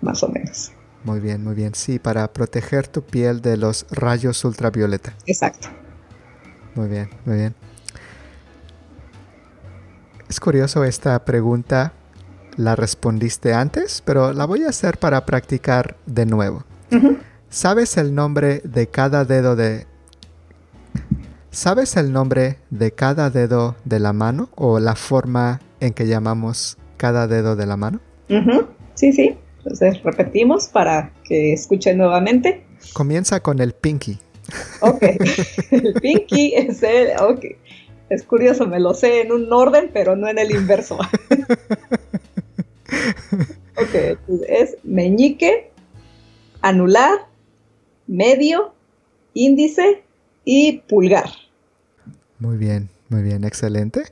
más o menos. Muy bien, muy bien. Sí, para proteger tu piel de los rayos ultravioleta. Exacto. Muy bien, muy bien. Es curioso esta pregunta, la respondiste antes, pero la voy a hacer para practicar de nuevo. Uh-huh. ¿Sabes el nombre de cada dedo de la mano, o la forma en que llamamos cada dedo de la mano? Uh-huh. Sí, sí. Entonces repetimos para que escuchen nuevamente. Comienza con el pinky. Ok. El pinky es el... Okay. Es curioso, me lo sé en un orden, pero no en el inverso. Ok. Es meñique, anular, medio, índice y pulgar. Muy bien, excelente.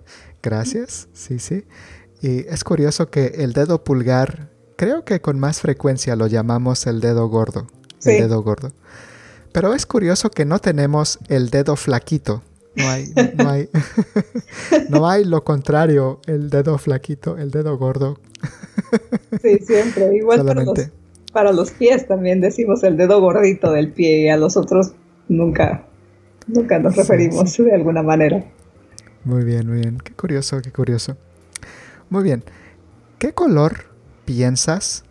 Gracias, sí, sí. Y es curioso que el dedo pulgar, creo que con más frecuencia lo llamamos el dedo gordo, sí. El dedo gordo. Pero es curioso que no tenemos el dedo flaquito, no hay, no hay lo contrario, el dedo flaquito, el dedo gordo. Sí, siempre, igual solamente. Para los pies también decimos el dedo gordito del pie, y a los otros nunca nos referimos sí. de alguna manera. Muy bien, qué curioso, qué curioso. Muy bien, ¿qué color piensas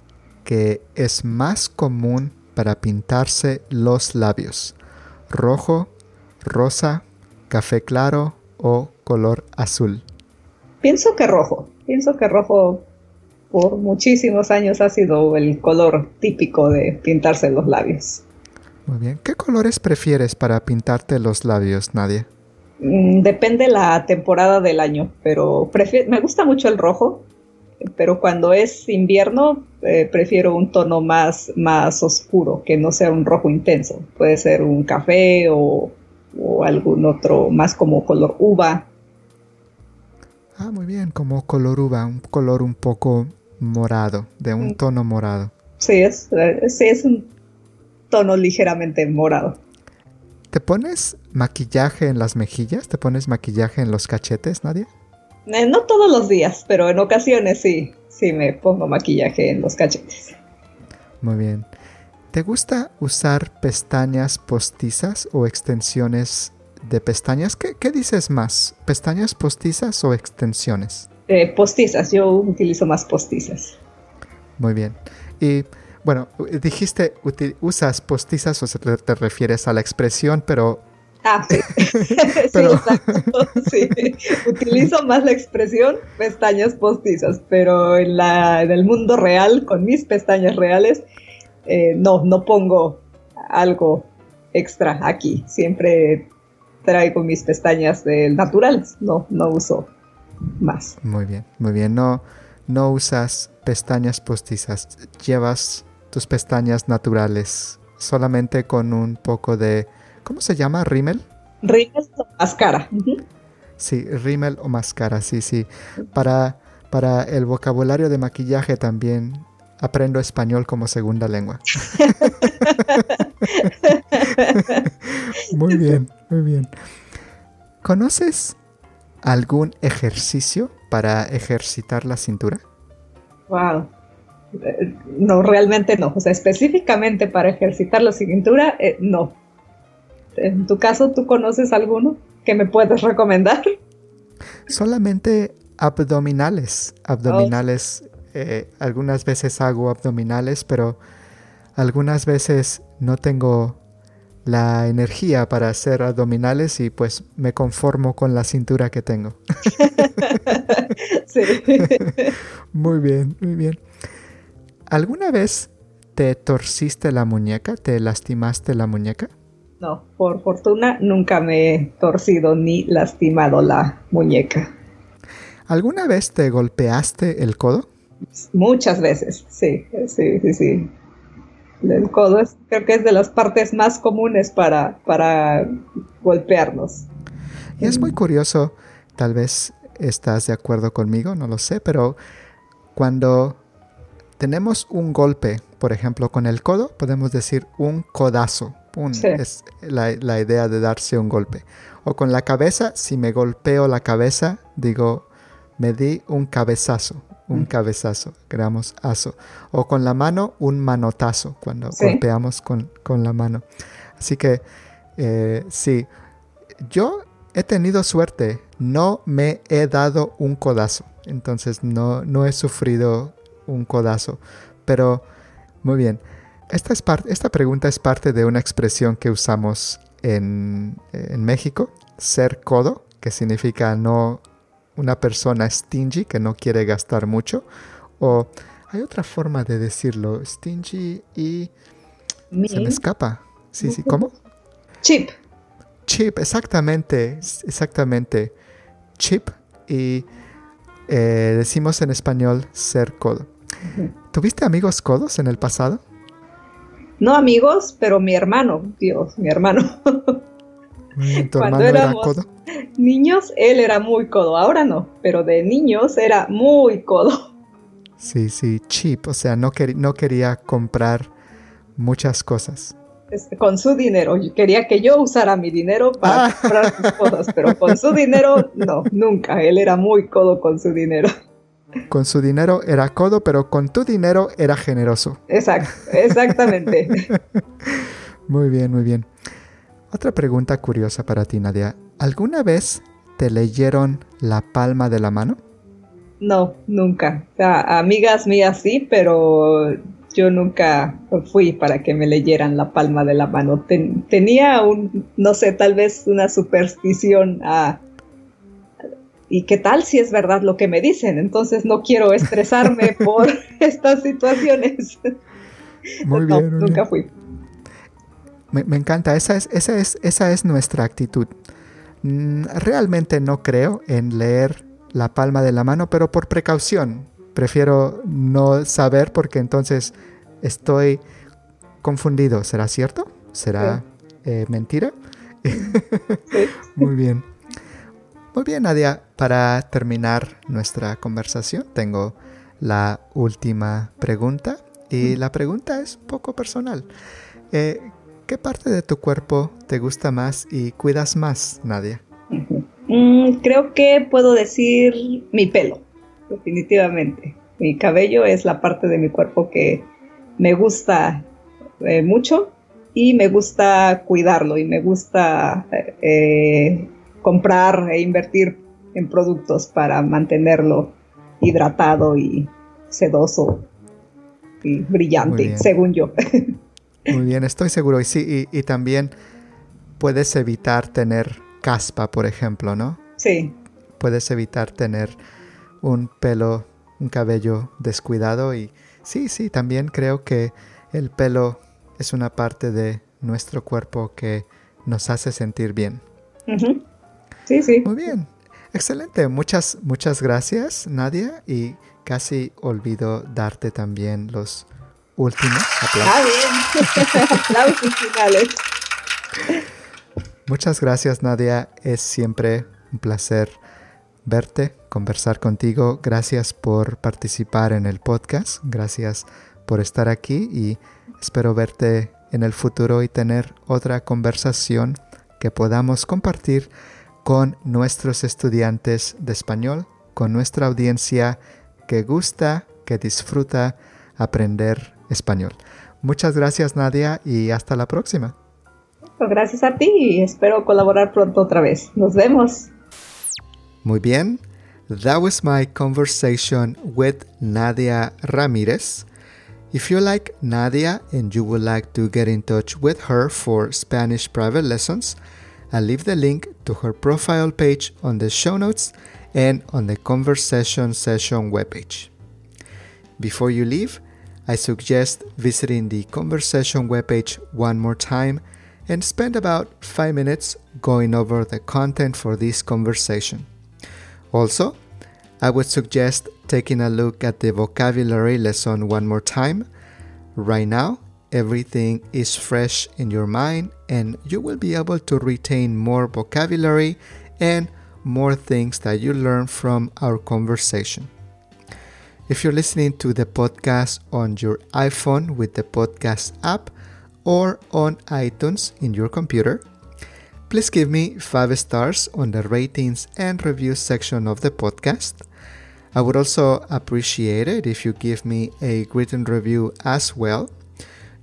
que es más común para pintarse los labios? ¿Rojo, rosa, café claro o color azul? Pienso que rojo por muchísimos años ha sido el color típico de pintarse los labios. Muy bien. ¿Qué colores prefieres para pintarte los labios, Nadia? Depende la temporada del año, pero me gusta mucho el rojo, pero cuando es invierno prefiero un tono más oscuro, que no sea un rojo intenso. Puede ser un café o algún otro más como color uva. Ah, muy bien, como color uva, un color un poco morado, de un tono morado. Sí, es un tono ligeramente morado. ¿Te pones maquillaje en las mejillas? ¿Te pones maquillaje en los cachetes, Nadia? No todos los días, pero en ocasiones sí me pongo maquillaje en los cachetes. Muy bien. ¿Te gusta usar pestañas postizas o extensiones de pestañas? ¿Qué dices más? ¿Pestañas postizas o extensiones? Postizas, yo utilizo más postizas. Muy bien. Y... Bueno, dijiste usas postizas, o sea, te refieres a la expresión, pero... Ah, sí. Pero... Sí, exacto. Sí. Utilizo más la expresión pestañas postizas, pero en el mundo real, con mis pestañas reales, no pongo algo extra aquí. Siempre traigo mis pestañas naturales, no uso más. Muy bien, muy bien. No usas pestañas postizas, llevas... tus pestañas naturales, solamente con un poco de... ¿Cómo se llama? ¿Rímel? Rímel o máscara. Uh-huh. Sí, rímel o máscara, sí, sí. Para el vocabulario de maquillaje también aprendo español como segunda lengua. Muy bien, muy bien. ¿Conoces algún ejercicio para ejercitar la cintura? Wow. No, realmente no. O sea, específicamente para ejercitar la cintura, no. En tu caso, ¿tú conoces alguno que me puedes recomendar? Solamente abdominales. Abdominales. Oh. Algunas veces hago abdominales, pero algunas veces no tengo la energía para hacer abdominales y pues me conformo con la cintura que tengo. Sí. Muy bien, muy bien. ¿Alguna vez te torciste la muñeca? ¿Te lastimaste la muñeca? No, por fortuna nunca me he torcido ni lastimado la muñeca. ¿Alguna vez te golpeaste el codo? Muchas veces, sí. El codo creo que es de las partes más comunes para golpearnos. Y es muy curioso, tal vez estás de acuerdo conmigo, no lo sé, pero cuando... tenemos un golpe, por ejemplo, con el codo, podemos decir un codazo. ¡pum! Sí. Es la idea de darse un golpe. O con la cabeza, si me golpeo la cabeza, digo, me di un cabezazo. Un cabezazo, creamos aso. O con la mano, un manotazo, cuando sí. golpeamos con la mano. Así que, sí, yo he tenido suerte, no me he dado un codazo. Entonces, no he sufrido un codazo. Pero, muy bien, esta pregunta es parte de una expresión que usamos en México, ser codo, que significa no... una persona stingy, que no quiere gastar mucho, o hay otra forma de decirlo, stingy y... ¿Me? Se me escapa. Sí, ¿cómo? Cheap. Cheap, exactamente. Cheap y decimos en español ser codo. Uh-huh. ¿Tuviste amigos codos en el pasado? No amigos, pero mi hermano. ¿Tu hermano era codo? Niños, él era muy codo, ahora no, pero de niños era muy codo. Sí, cheap, o sea, no quería comprar muchas cosas. Con su dinero, quería que yo usara mi dinero para comprar sus cosas, pero con su dinero, no, nunca, él era muy codo con su dinero. Con su dinero era codo, pero con tu dinero era generoso. Exacto, exactamente. Muy bien, muy bien. Otra pregunta curiosa para ti, Nadia. ¿Alguna vez te leyeron la palma de la mano? No, nunca. O sea, amigas mías sí, pero yo nunca fui para que me leyeran la palma de la mano. Tenía tal vez una superstición ¿y qué tal si es verdad lo que me dicen? Entonces no quiero estresarme por estas situaciones. Muy bien. No, nunca fui. Me encanta, esa es nuestra actitud. Realmente no creo en leer la palma de la mano, pero por precaución. Prefiero no saber porque entonces estoy confundido. ¿Será cierto? ¿Será mentira? Muy bien. Muy bien, Nadia. Para terminar nuestra conversación, tengo la última pregunta. Y la pregunta es un poco personal. ¿Qué parte de tu cuerpo te gusta más y cuidas más, Nadia? Uh-huh. Creo que puedo decir mi pelo, definitivamente. Mi cabello es la parte de mi cuerpo que me gusta mucho y me gusta cuidarlo y me gusta comprar e invertir en productos para mantenerlo hidratado y sedoso y brillante, según yo. Muy bien, estoy seguro. Y sí, y también puedes evitar tener caspa, por ejemplo, ¿no? Sí. Puedes evitar tener un cabello descuidado. Y sí, también creo que el pelo es una parte de nuestro cuerpo que nos hace sentir bien. Uh-huh. Sí. Muy bien. Excelente. Muchas gracias, Nadia. Y casi olvido darte también los... último aplauso. Bien. Aplausos finales. Muchas gracias, Nadia. Es siempre un placer verte, conversar contigo. Gracias por participar en el podcast. Gracias por estar aquí y espero verte en el futuro y tener otra conversación que podamos compartir con nuestros estudiantes de español, con nuestra audiencia que gusta, que disfruta aprender español. Muchas gracias, Nadia, y hasta la próxima. Gracias a ti y espero colaborar pronto otra vez. Nos vemos. Muy bien. That was my conversation with Nadia Ramirez. If you like Nadia and you would like to get in touch with her for Spanish private lessons, I'll leave the link to her profile page on the show notes and on the conversation session webpage. Before you leave, I suggest visiting the Conversation webpage one more time and spend about 5 minutes going over the content for this conversation. Also, I would suggest taking a look at the vocabulary lesson one more time. Right now, everything is fresh in your mind and you will be able to retain more vocabulary and more things that you learn from our conversation. If you're listening to the podcast on your iPhone with the podcast app, or on iTunes in your computer. Please give me 5 stars on the ratings and reviews section of the podcast. I would also appreciate it if you give me a written review as well.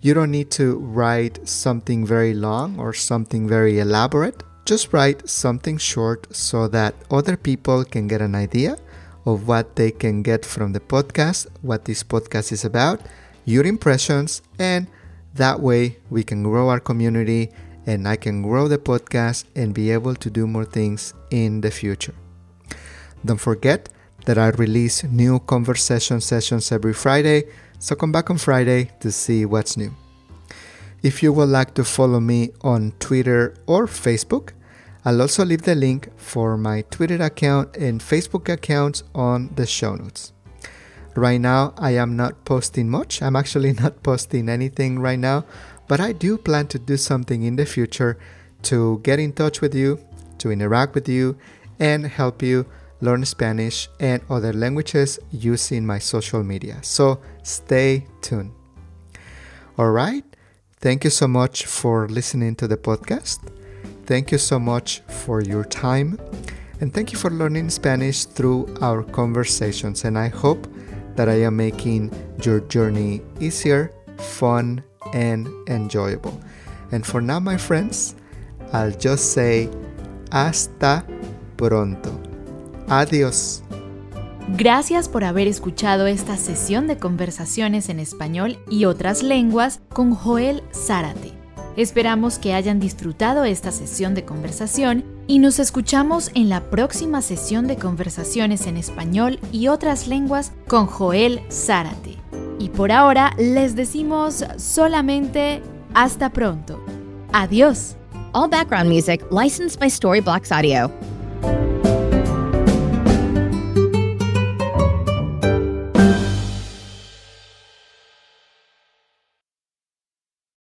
You don't need to write something very long or something very elaborate. Just write something short so that other people can get an idea of what they can get from the podcast, what this podcast is about, your impressions, and that way we can grow our community and I can grow the podcast and be able to do more things in the future. Don't forget that I release new conversation sessions every Friday, so come back on Friday to see what's new. If you would like to follow me on Twitter or Facebook, I'll also leave the link for my Twitter account and Facebook accounts on the show notes. Right now, I am not posting much. I'm actually not posting anything right now, but I do plan to do something in the future to get in touch with you, to interact with you, and help you learn Spanish and other languages using my social media. So stay tuned. All right. Thank you so much for listening to the podcast. Thank you so much for your time. And thank you for learning Spanish through our conversations. And I hope that I am making your journey easier, fun, and enjoyable. And for now, my friends, I'll just say hasta pronto. Adiós. Gracias por haber escuchado esta sesión de conversaciones en español y otras lenguas con Joel Zárate. Esperamos que hayan disfrutado esta sesión de conversación y nos escuchamos en la próxima sesión de conversaciones en español y otras lenguas con Joel Zárate. Y por ahora les decimos solamente hasta pronto. Adiós. All background music licensed by Storyblocks Audio.